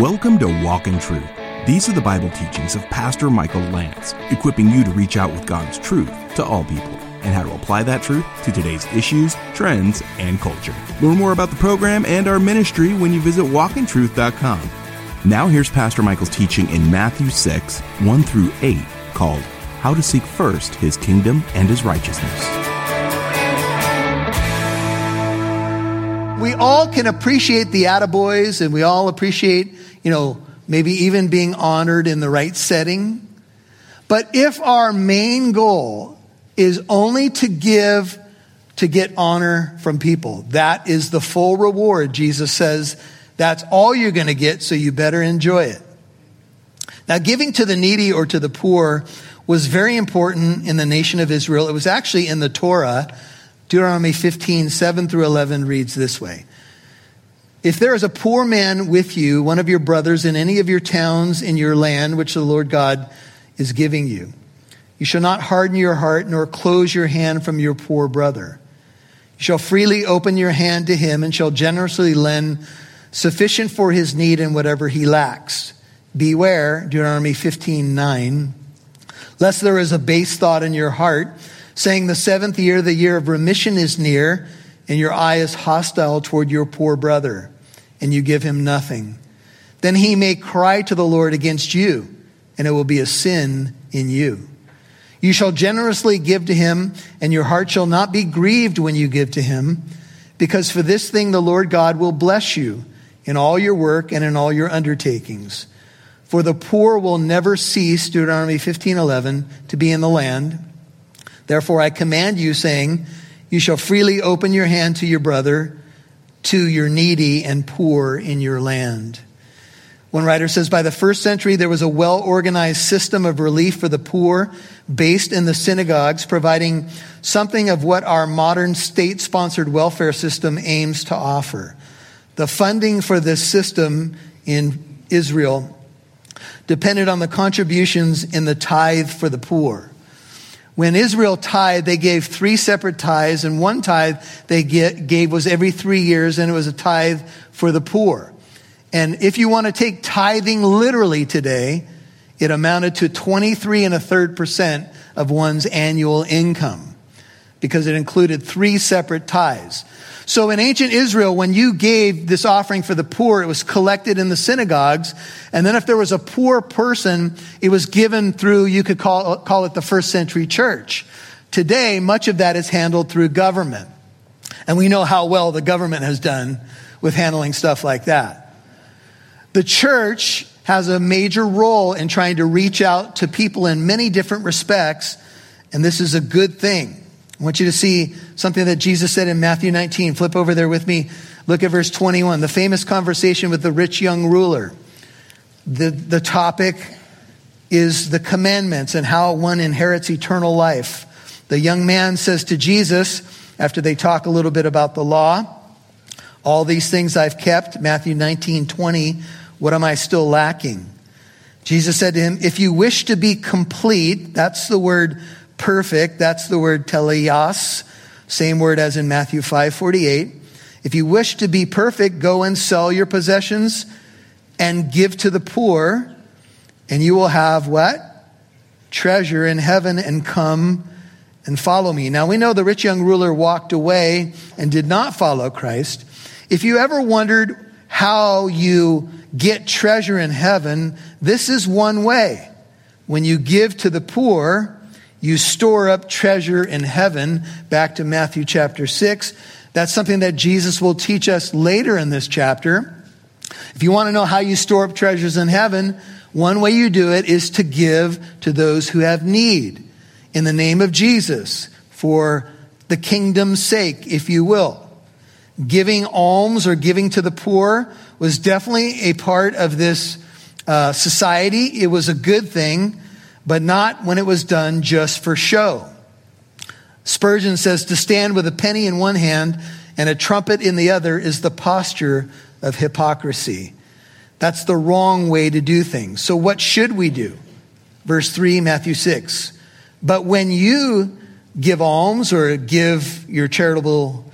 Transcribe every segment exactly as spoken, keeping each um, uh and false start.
Welcome to Walk in Truth. These are the Bible teachings of Pastor Michael Lantz, equipping you to reach out with God's truth to all people and how to apply that truth to today's issues, trends, and culture. Learn more about the program and our ministry when you visit walk in truth dot com. Now here's Pastor Michael's teaching in Matthew six, one through eight, called How to Seek First His Kingdom and His Righteousness. We all can appreciate the attaboys, and we all appreciate, you know, maybe even being honored in the right setting. But if our main goal is only to give, to get honor from people, that is the full reward. Jesus says that's all you're going to get, so you better enjoy it. Now, giving to the needy or to the poor was very important in the nation of Israel. It was actually in the Torah. Deuteronomy fifteen, seven through eleven reads this way. If there is a poor man with you, one of your brothers in any of your towns in your land, which the Lord God is giving you, you shall not harden your heart nor close your hand from your poor brother. You shall freely open your hand to him and shall generously lend sufficient for his need and whatever he lacks. Beware, Deuteronomy fifteen, nine, lest there is a base thought in your heart, saying the seventh year, the year of remission is near, and your eye is hostile toward your poor brother, and you give him nothing. Then he may cry to the Lord against you, and it will be a sin in you. You shall generously give to him, and your heart shall not be grieved when you give to him, because for this thing the Lord God will bless you in all your work and in all your undertakings. For the poor will never cease, Deuteronomy fifteen, eleven, to be in the land. Therefore, I command you, saying, you shall freely open your hand to your brother, to your needy and poor in your land. One writer says, by the first century, there was a well-organized system of relief for the poor based in the synagogues, providing something of what our modern state-sponsored welfare system aims to offer. The funding for this system in Israel depended on the contributions in the tithe for the poor. When Israel tithed, they gave three separate tithes, and one tithe they gave was every three years, and it was a tithe for the poor. And if you want to take tithing literally today, it amounted to twenty-three and a third percent of one's annual income, because it included three separate tithes. So in ancient Israel, when you gave this offering for the poor, it was collected in the synagogues. And then if there was a poor person, it was given through, you could call, call it the first century church. Today, much of that is handled through government. And we know how well the government has done with handling stuff like that. The church has a major role in trying to reach out to people in many different respects. And this is a good thing. I want you to see something that Jesus said in Matthew nineteen. Flip over there with me. Look at verse twenty-one. The famous conversation with the rich young ruler. The, the topic is the commandments and how one inherits eternal life. The young man says to Jesus, after they talk a little bit about the law, all these things I've kept, Matthew nineteen, twenty, what am I still lacking? Jesus said to him, if you wish to be complete, that's the word perfect. That's the word teleios, same word as in Matthew five, forty-eight. If you wish to be perfect, go and sell your possessions and give to the poor, and you will have what? Treasure in heaven, and come and follow me. Now we know the rich young ruler walked away and did not follow Christ. If you ever wondered how you get treasure in heaven, this is one way. When you give to the poor, you store up treasure in heaven, back to Matthew chapter six. That's something that Jesus will teach us later in this chapter. If you want to know how you store up treasures in heaven, one way you do it is to give to those who have need in the name of Jesus, for the kingdom's sake, if you will. Giving alms or giving to the poor was definitely a part of this uh, society. It was a good thing, but not when it was done just for show. Spurgeon says, to stand with a penny in one hand and a trumpet in the other is the posture of hypocrisy. That's the wrong way to do things. So what should we do? Verse three, Matthew six. But when you give alms or give your charitable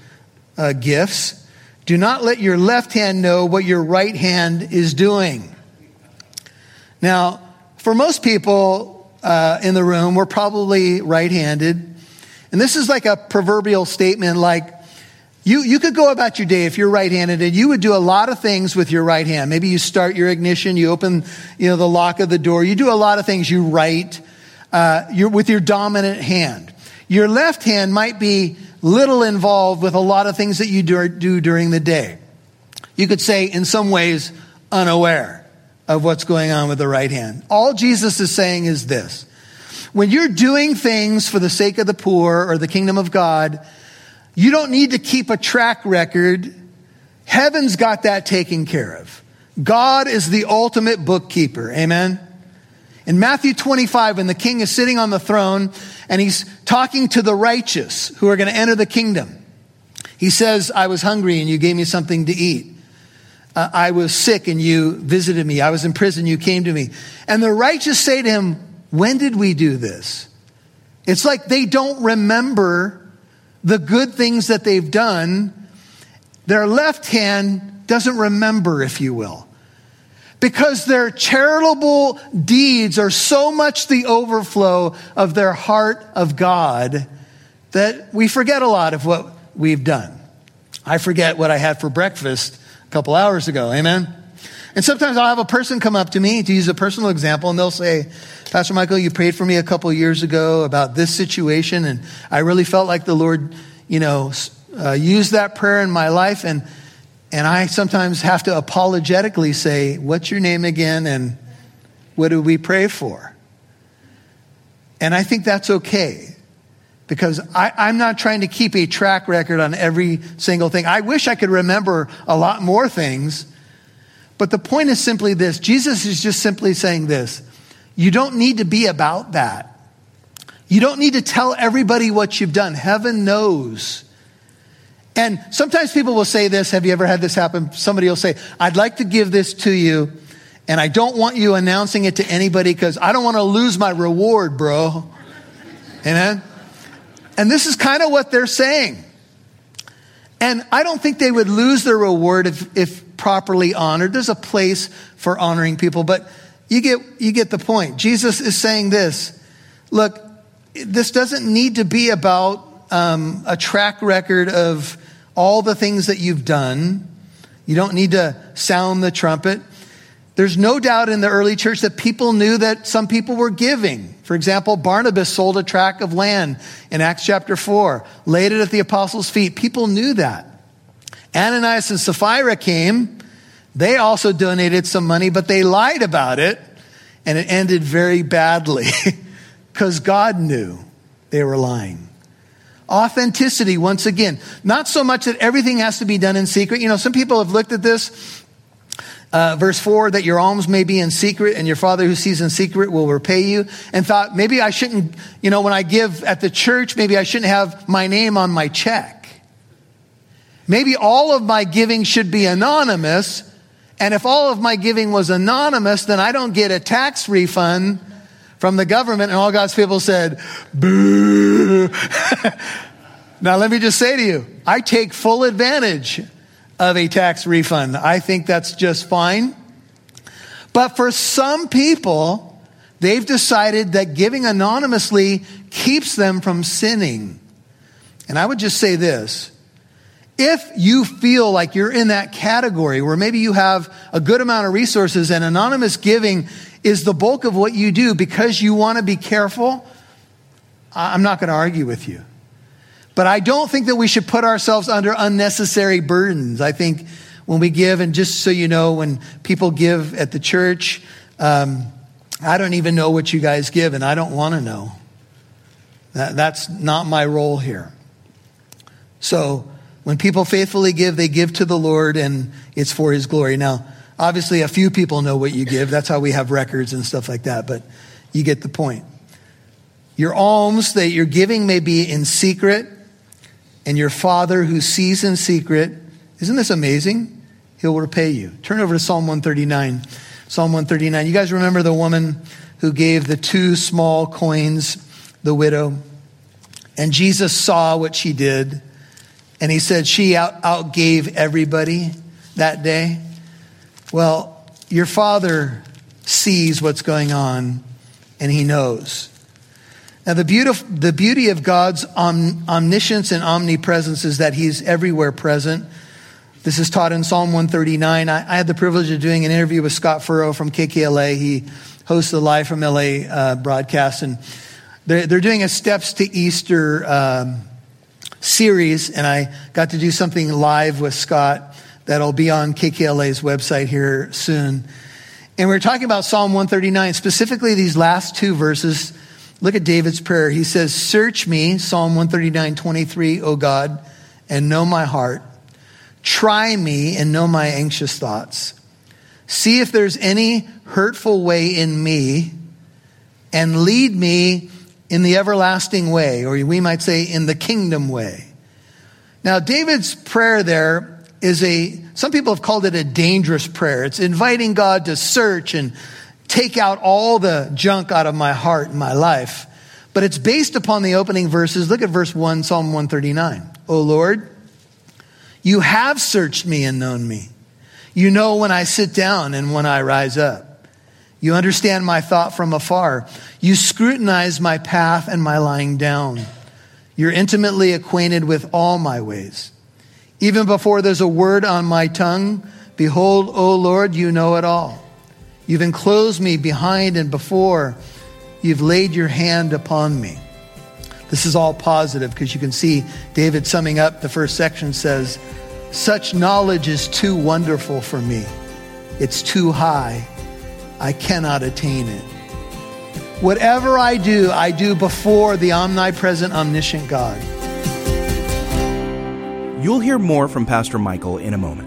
uh, gifts, Do not let your left hand know what your right hand is doing. Now, for most people uh, in the room, we're probably right-handed. And this is like a proverbial statement, like, You you could go about your day if you're right-handed, and you would do a lot of things with your right hand. Maybe you start your ignition, you open you know the lock of the door. You do a lot of things. You write uh, you're, with your dominant hand. Your left hand might be little involved with a lot of things that you do, do during the day. You could say, in some ways, unaware of what's going on with the right hand. All Jesus is saying is this: when you're doing things for the sake of the poor or the kingdom of God, you don't need to keep a track record. Heaven's got that taken care of. God is the ultimate bookkeeper. Amen? In Matthew twenty-five, when the king is sitting on the throne and he's talking to the righteous who are going to enter the kingdom, he says, I was hungry and you gave me something to eat. Uh, I was sick and you visited me. I was in prison, you came to me. And the righteous say to him, when did we do this? It's like they don't remember the good things that they've done. Their left hand doesn't remember, if you will, because their charitable deeds are so much the overflow of their heart of God that we forget a lot of what we've done. I forget what I had for breakfast a couple hours ago, amen? And sometimes I'll have a person come up to me, to use a personal example, and they'll say, Pastor Michael, you prayed for me a couple years ago about this situation, and I really felt like the Lord, you know, uh, used that prayer in my life. And and I sometimes have to apologetically say, what's your name again, and what do we pray for? And I think that's okay, because I, I'm not trying to keep a track record on every single thing. I wish I could remember a lot more things. But the point is simply this. Jesus is just simply saying this: you don't need to be about that. You don't need to tell everybody what you've done. Heaven knows. And sometimes people will say this. Have you ever had this happen? Somebody will say, I'd like to give this to you, and I don't want you announcing it to anybody because I don't want to lose my reward, bro. Amen? And this is kind of what they're saying. And I don't think they would lose their reward if, if properly honored. There's a place for honoring people, but you get you get the point. Jesus is saying this: look, this doesn't need to be about um, a track record of all the things that you've done. You don't need to sound the trumpet. There's no doubt in the early church that people knew that some people were giving. For example, Barnabas sold a tract of land in Acts chapter four, laid it at the apostles' feet. People knew that. Ananias and Sapphira came. They also donated some money, but they lied about it, and it ended very badly because God knew they were lying. Authenticity, once again. Not so much that everything has to be done in secret. You know, some people have looked at this. Uh, verse four, that your alms may be in secret and your Father who sees in secret will repay you, and thought, maybe I shouldn't, you know, when I give at the church, maybe I shouldn't have my name on my check. Maybe all of my giving should be anonymous. And if all of my giving was anonymous, then I don't get a tax refund from the government. And all God's people said, boo. Now, let me just say to you, I take full advantage of a tax refund. I think that's just fine. But for some people, they've decided that giving anonymously keeps them from sinning. And I would just say this: if you feel like you're in that category where maybe you have a good amount of resources and anonymous giving is the bulk of what you do because you want to be careful, I'm not going to argue with you. But I don't think that we should put ourselves under unnecessary burdens. I think when we give, and just so you know, when people give at the church, um, I don't even know what you guys give, and I don't want to know. That, that's not my role here. So when people faithfully give, they give to the Lord, and it's for his glory. Now, obviously, a few people know what you give. That's how we have records and stuff like that, but you get the point. Your alms, that your giving may be in secret, and your Father who sees in secret, isn't this amazing? He'll repay you. Turn over to Psalm one thirty-nine. Psalm one thirty-nine. You guys remember the woman who gave the two small coins, the widow? And Jesus saw what she did, And he said she out, outgave everybody that day. Well, your Father sees what's going on and he knows. Now, the, beautif- the beauty of God's om- omniscience and omnipresence is that he's everywhere present. This is taught in Psalm one thirty-nine. I, I had the privilege of doing an interview with Scott Furrow from K K L A. He hosts the Live from L A uh, broadcast, and they're, they're doing a Steps to Easter um, series, and I got to do something live with Scott that'll be on K K L A's website here soon. And we were talking about Psalm one thirty-nine, specifically these last two verses. Look at David's prayer. He says, "Search me," Psalm one thirty-nine, twenty-three, "O God, and know my heart. Try me and know my anxious thoughts. See if there's any hurtful way in me, and lead me in the everlasting way," or we might say in the kingdom way. Now, David's prayer there is a, some people have called it a dangerous prayer. It's inviting God to search and take out all the junk out of my heart and my life. But it's based upon the opening verses. Look at verse one, Psalm one thirty-nine. "O Lord, you have searched me and known me. You know when I sit down and when I rise up. You understand my thought from afar. You scrutinize my path and my lying down. You're intimately acquainted with all my ways. Even before there's a word on my tongue, behold, O Lord, you know it all. You've enclosed me behind and before. You've laid your hand upon me." This is all positive because you can see David summing up the first section says, "Such knowledge is too wonderful for me. It's too high. I cannot attain it. Whatever I do, I do before the omnipresent, omniscient God." You'll hear more from Pastor Michael in a moment.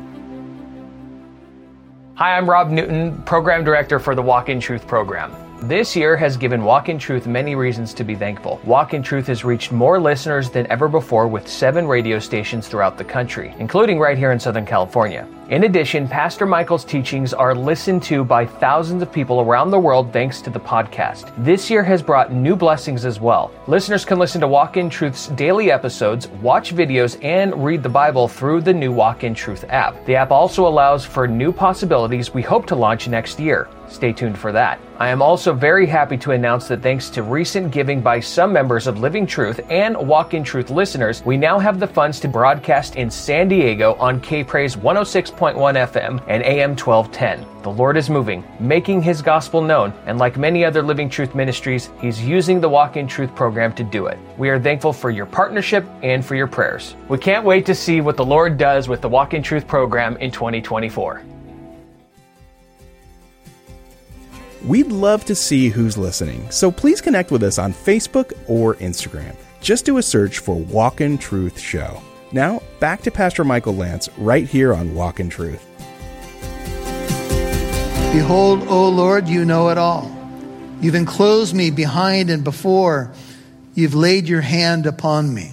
Hi, I'm Rob Newton, Program Director for the Walk in Truth program. This year has given Walk in Truth many reasons to be thankful. Walk in Truth has reached more listeners than ever before with seven radio stations throughout the country, including right here in Southern California. In addition, Pastor Michael's teachings are listened to by thousands of people around the world thanks to the podcast. This year has brought new blessings as well. Listeners can listen to Walk in Truth's daily episodes, watch videos, and read the Bible through the new Walk in Truth app. The app also allows for new possibilities we hope to launch next year. Stay tuned for that. I am also very happy to announce that thanks to recent giving by some members of Living Truth and Walk in Truth listeners, we now have the funds to broadcast in San Diego on K-Praise one oh six point one F M and A M twelve ten. The Lord is moving, making his gospel known, and like many other Living Truth ministries, he's using the Walk in Truth program to do it. We are thankful for your partnership and for your prayers. We can't wait to see what the Lord does with the Walk in Truth program in twenty twenty-four. We'd love to see who's listening, so please connect with us on Facebook or Instagram. Just do a search for Walk in Truth Show. Now, back to Pastor Michael Lantz right here on Walk in Truth. "Behold, O Lord, you know it all. You've enclosed me behind and before. You've laid your hand upon me."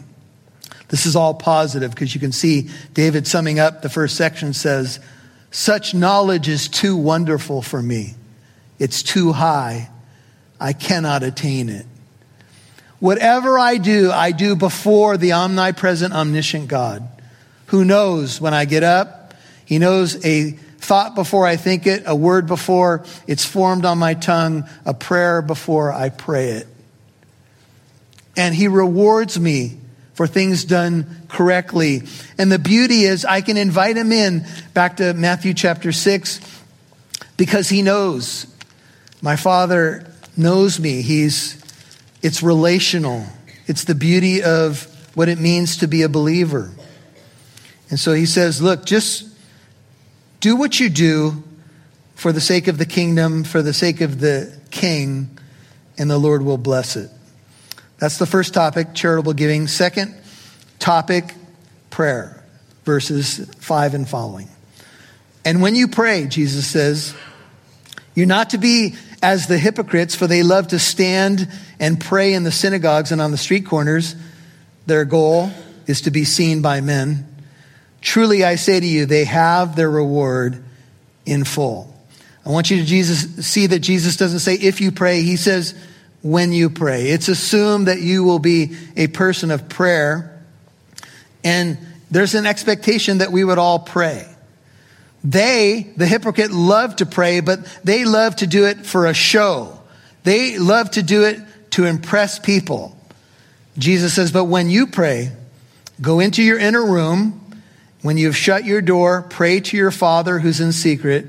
This is all positive because you can see David summing up the first section says, "Such knowledge is too wonderful for me. It's too high. I cannot attain it. Whatever I do, I do before the omnipresent, omniscient God, who knows when I get up. He knows a thought before I think it, a word before it's formed on my tongue, a prayer before I pray it. And he rewards me for things done correctly." And the beauty is I can invite him in back to Matthew chapter six because he knows. My Father knows me. He's, it's relational. It's the beauty of what it means to be a believer. And so he says, look, just do what you do for the sake of the kingdom, for the sake of the king, and the Lord will bless it. That's the first topic, charitable giving. Second topic, prayer, verses five and following. "And when you pray," Jesus says, "you're not to be as the hypocrites, for they love to stand and pray in the synagogues and on the street corners. Their goal is to be seen by men. Truly, I say to you, they have their reward in full." I want you to Jesus see that Jesus doesn't say, if you pray. He says, when you pray. It's assumed that you will be a person of prayer. And There's an expectation that we would all pray. They, the hypocrite, love to pray, but they love to do it for a show. They love to do it to impress people. Jesus says, but when you pray, go into your inner room. When you've shut your door, pray to your Father who's in secret.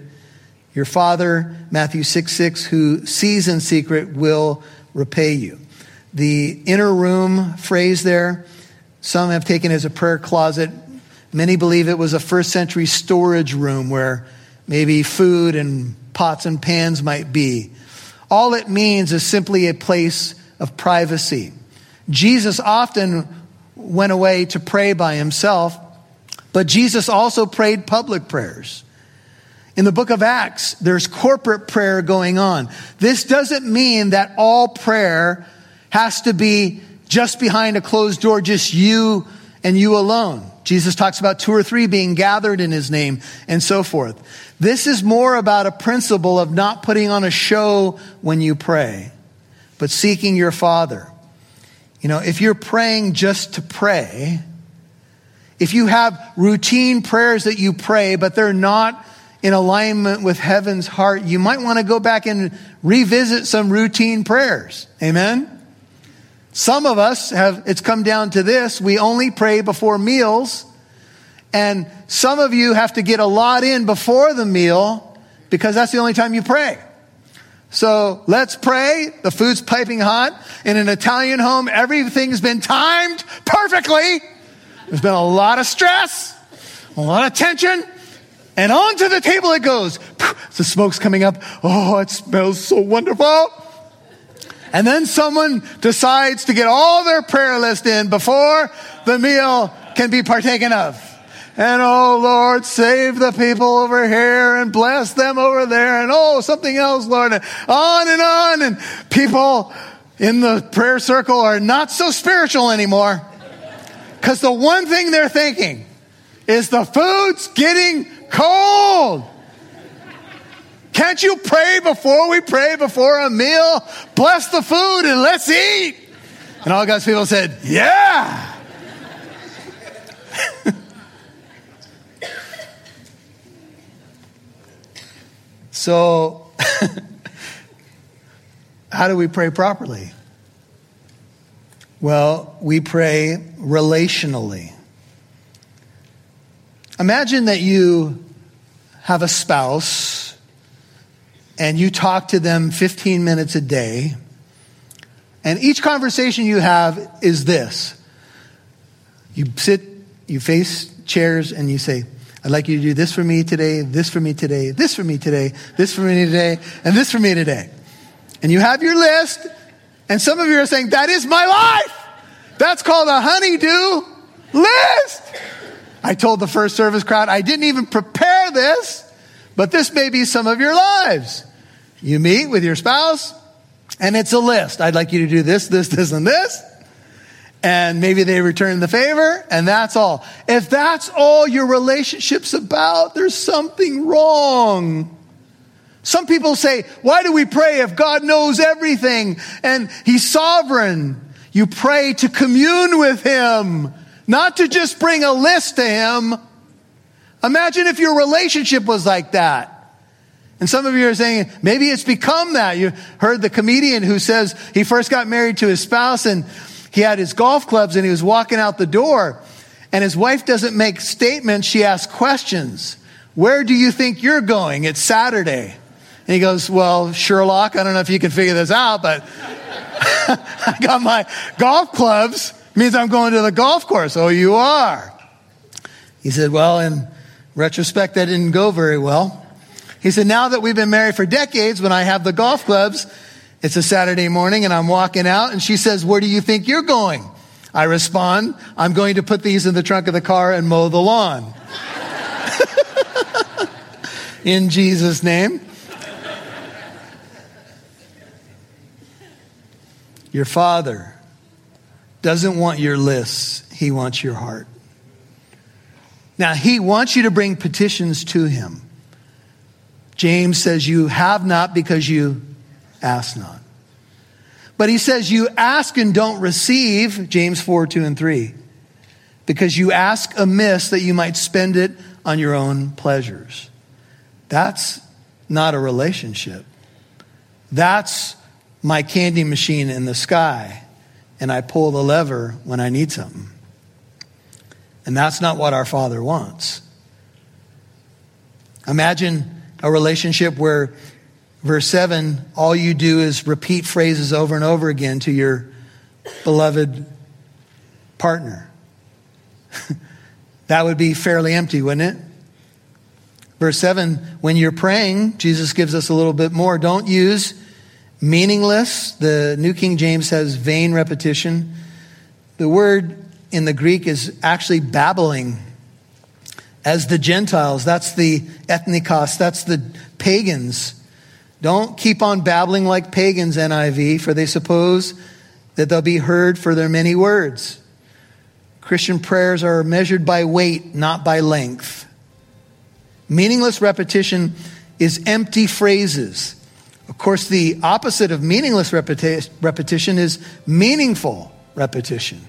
Your Father, Matthew six six, who sees in secret, will repay you. The inner room phrase there, some have taken as a prayer closet. Many believe it was a first century storage room where maybe food and pots and pans might be. All it means is simply a place of privacy. Jesus often went away to pray by himself, but Jesus also prayed public prayers. In the book of Acts, there's corporate prayer going on. This doesn't mean that all prayer has to be just behind a closed door, just you and you alone. Jesus talks about two or three being gathered in his name and so forth. This is more about a principle of not putting on a show when you pray, but seeking your Father. You know, if you're praying just to pray, if you have routine prayers that you pray, but they're not in alignment with heaven's heart, you might want to go back and revisit some routine prayers. Amen? Some of us have, it's come down to this, we only pray before meals, and some of you have to get a lot in before the meal because that's the only time you pray. So let's pray, the food's piping hot, in an Italian home, everything's been timed perfectly. There's been a lot of stress, a lot of tension, and onto the table it goes. The smoke's coming up, oh, it smells so wonderful. And then someone decides to get all their prayer list in before the meal can be partaken of. And oh, Lord, save the people over here and bless them over there. And oh, something else, Lord. And on and on. And people in the prayer circle are not so spiritual anymore. Because the one thing they're thinking is the food's getting cold. Can't you pray before we pray before a meal? Bless the food and let's eat. And all God's people said, yeah. So, how do we pray properly? Well, we pray relationally. Imagine that you have a spouse and you talk to them fifteen minutes a day. And each conversation you have is this. You sit, you face chairs, and you say, I'd like you to do this for me today, this for me today, this for me today, this for me today, and this for me today. And you have your list, and some of you are saying, that is my life. That's called a honeydew list. I told the first service crowd, I didn't even prepare this, but this may be some of your lives. You meet with your spouse, and it's a list. I'd like you to do this, this, this, and this. And maybe they return the favor, and that's all. If that's all your relationship's about, there's something wrong. Some people say, why do we pray if God knows everything and he's sovereign? You pray to commune with him, not to just bring a list to him. Imagine if your relationship was like that. And some of you are saying, maybe it's become that. You heard the comedian who says he first got married to his spouse and he had his golf clubs and he was walking out the door. And his wife doesn't make statements. She asks questions. Where do you think you're going? It's Saturday. And he goes, well, Sherlock, I don't know if you can figure this out, but I got my golf clubs. It means I'm going to the golf course. Oh, you are. He said, well, and retrospect, that didn't go very well. He said, now that we've been married for decades, when I have the golf clubs, it's a Saturday morning and I'm walking out and she says, where do you think you're going? I respond, I'm going to put these in the trunk of the car and mow the lawn. In Jesus' name. Your Father doesn't want your lists. He wants your heart. Now, he wants you to bring petitions to him. James says you have not because you ask not. But he says you ask and don't receive, James four, two, and three, because you ask amiss that you might spend it on your own pleasures. That's not a relationship. That's my candy machine in the sky, and I pull the lever when I need something. And that's not what our Father wants. Imagine a relationship where, verse seven, all you do is repeat phrases over and over again to your beloved partner. That would be fairly empty, wouldn't it? Verse seven, when you're praying, Jesus gives us a little bit more. Don't use meaningless. The New King James has vain repetition. The word in the Greek is actually babbling. As the Gentiles, that's the ethnikos, that's the pagans. Don't keep on babbling like pagans, N I V, for they suppose that they'll be heard for their many words. Christian prayers are measured by weight, not by length. Meaningless repetition is empty phrases. Of course, the opposite of meaningless repeti- repetition is meaningful repetition.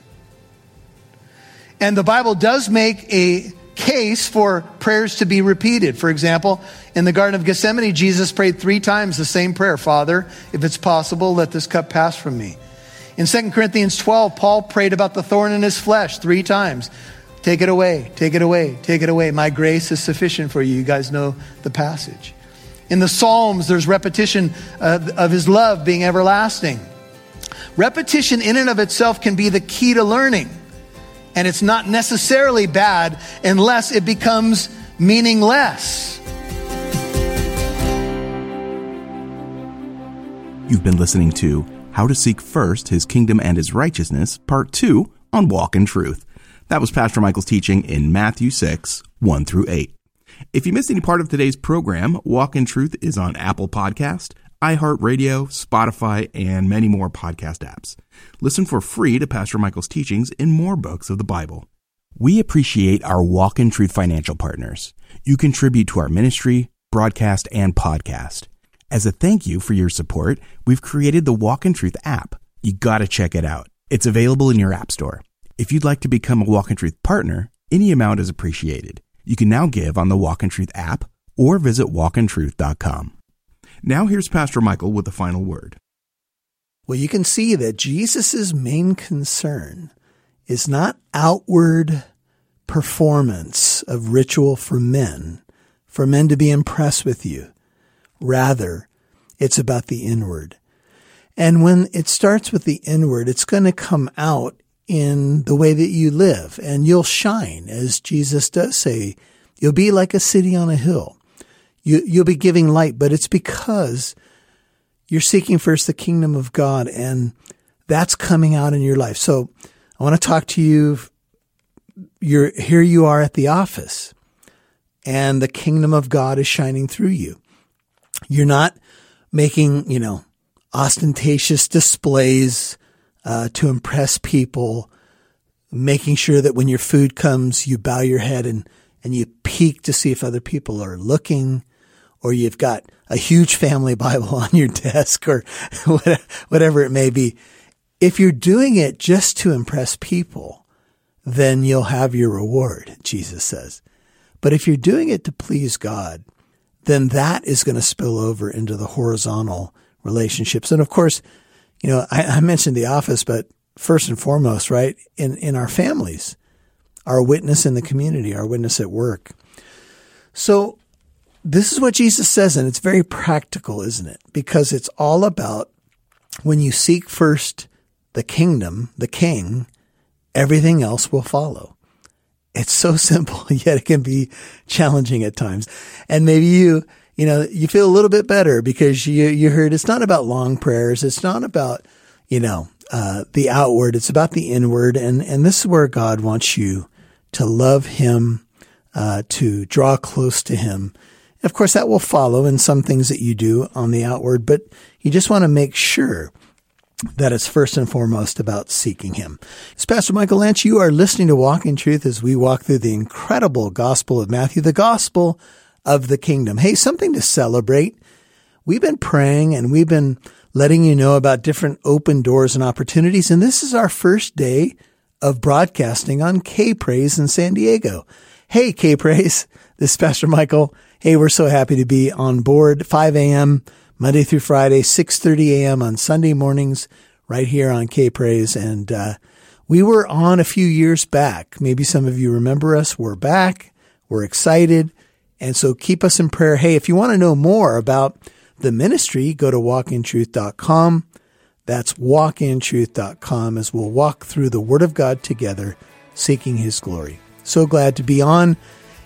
And the Bible does make a case for prayers to be repeated. For example, in the Garden of Gethsemane, Jesus prayed three times the same prayer. Father, if it's possible, let this cup pass from me. In Second Corinthians twelve, Paul prayed about the thorn in his flesh three times. Take it away, take it away, take it away. My grace is sufficient for you. You guys know the passage. In the Psalms, there's repetition of, of his love being everlasting. Repetition in and of itself can be the key to learning. And it's not necessarily bad unless it becomes meaningless. You've been listening to How to Seek First His Kingdom and His Righteousness, Part two on Walk in Truth. That was Pastor Michael's teaching in Matthew six, one through eight. If you missed any part of today's program, Walk in Truth is on Apple Podcast, iHeartRadio, Spotify, and many more podcast apps. Listen for free to Pastor Michael's teachings in more books of the Bible. We appreciate our Walk in Truth financial partners. You contribute to our ministry, broadcast, and podcast. As a thank you for your support, we've created the Walk in Truth app. You gotta check it out. It's available in your app store. If you'd like to become a Walk in Truth partner, any amount is appreciated. You can now give on the Walk in Truth app or visit walk in truth dot com. Now here's Pastor Michael with the final word. Well, you can see that Jesus' main concern is not outward performance of ritual for men, for men to be impressed with you. Rather, it's about the inward. And when it starts with the inward, it's going to come out in the way that you live, and you'll shine, as Jesus does say. You'll be like a city on a hill. You, you'll be giving light, but it's because you're seeking first the kingdom of God, and that's coming out in your life. So I want to talk to you. You're, here you are at the office, and the kingdom of God is shining through you. You're not making, you know, ostentatious displays uh, to impress people, making sure that when your food comes, you bow your head and, and you peek to see if other people are looking, or you've got a huge family Bible on your desk, or whatever it may be. If you're doing it just to impress people, then you'll have your reward, Jesus says. But if you're doing it to please God, then that is going to spill over into the horizontal relationships. And of course, you know, I, I mentioned the office, but first and foremost, right, in, in our families, our witness in the community, our witness at work. So this is what Jesus says, and it's very practical, isn't it? Because it's all about when you seek first the kingdom, the king, everything else will follow. It's so simple, yet it can be challenging at times. And maybe you, you know, you feel a little bit better because you, you heard it's not about long prayers. It's not about, you know, uh, the outward. It's about the inward. And, and this is where God wants you to love him, uh, to draw close to him. Of course, that will follow in some things that you do on the outward, but you just want to make sure that it's first and foremost about seeking him. It's Pastor Michael Lantz. You are listening to Walk in Truth as we walk through the incredible gospel of Matthew, the gospel of the kingdom. Hey, something to celebrate. We've been praying and we've been letting you know about different open doors and opportunities. And this is our first day of broadcasting on K-Praise in San Diego. Hey, K-Praise, this is Pastor Michael. Hey, we're so happy to be on board, five a.m. Monday through Friday, six thirty a.m. on Sunday mornings, right here on K-Praise. And uh, we were on a few years back. Maybe some of you remember us. We're back. We're excited. And so keep us in prayer. Hey, if you want to know more about the ministry, go to walk in truth dot com. That's walk in truth dot com, as we'll walk through the Word of God together, seeking His glory. So glad to be on.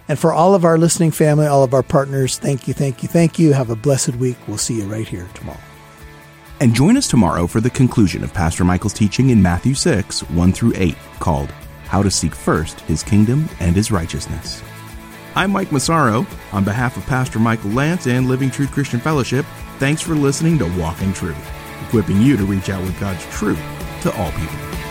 And for all of our listening family, all of our partners, thank you, thank you, thank you. Have a blessed week. We'll see you right here tomorrow. And join us tomorrow for the conclusion of Pastor Michael's teaching in Matthew six, one through eight, called How to Seek First His Kingdom and His Righteousness. I'm Mike Masaro. On behalf of Pastor Michael Lantz and Living Truth Christian Fellowship, thanks for listening to Walk in Truth, equipping you to reach out with God's truth to all people.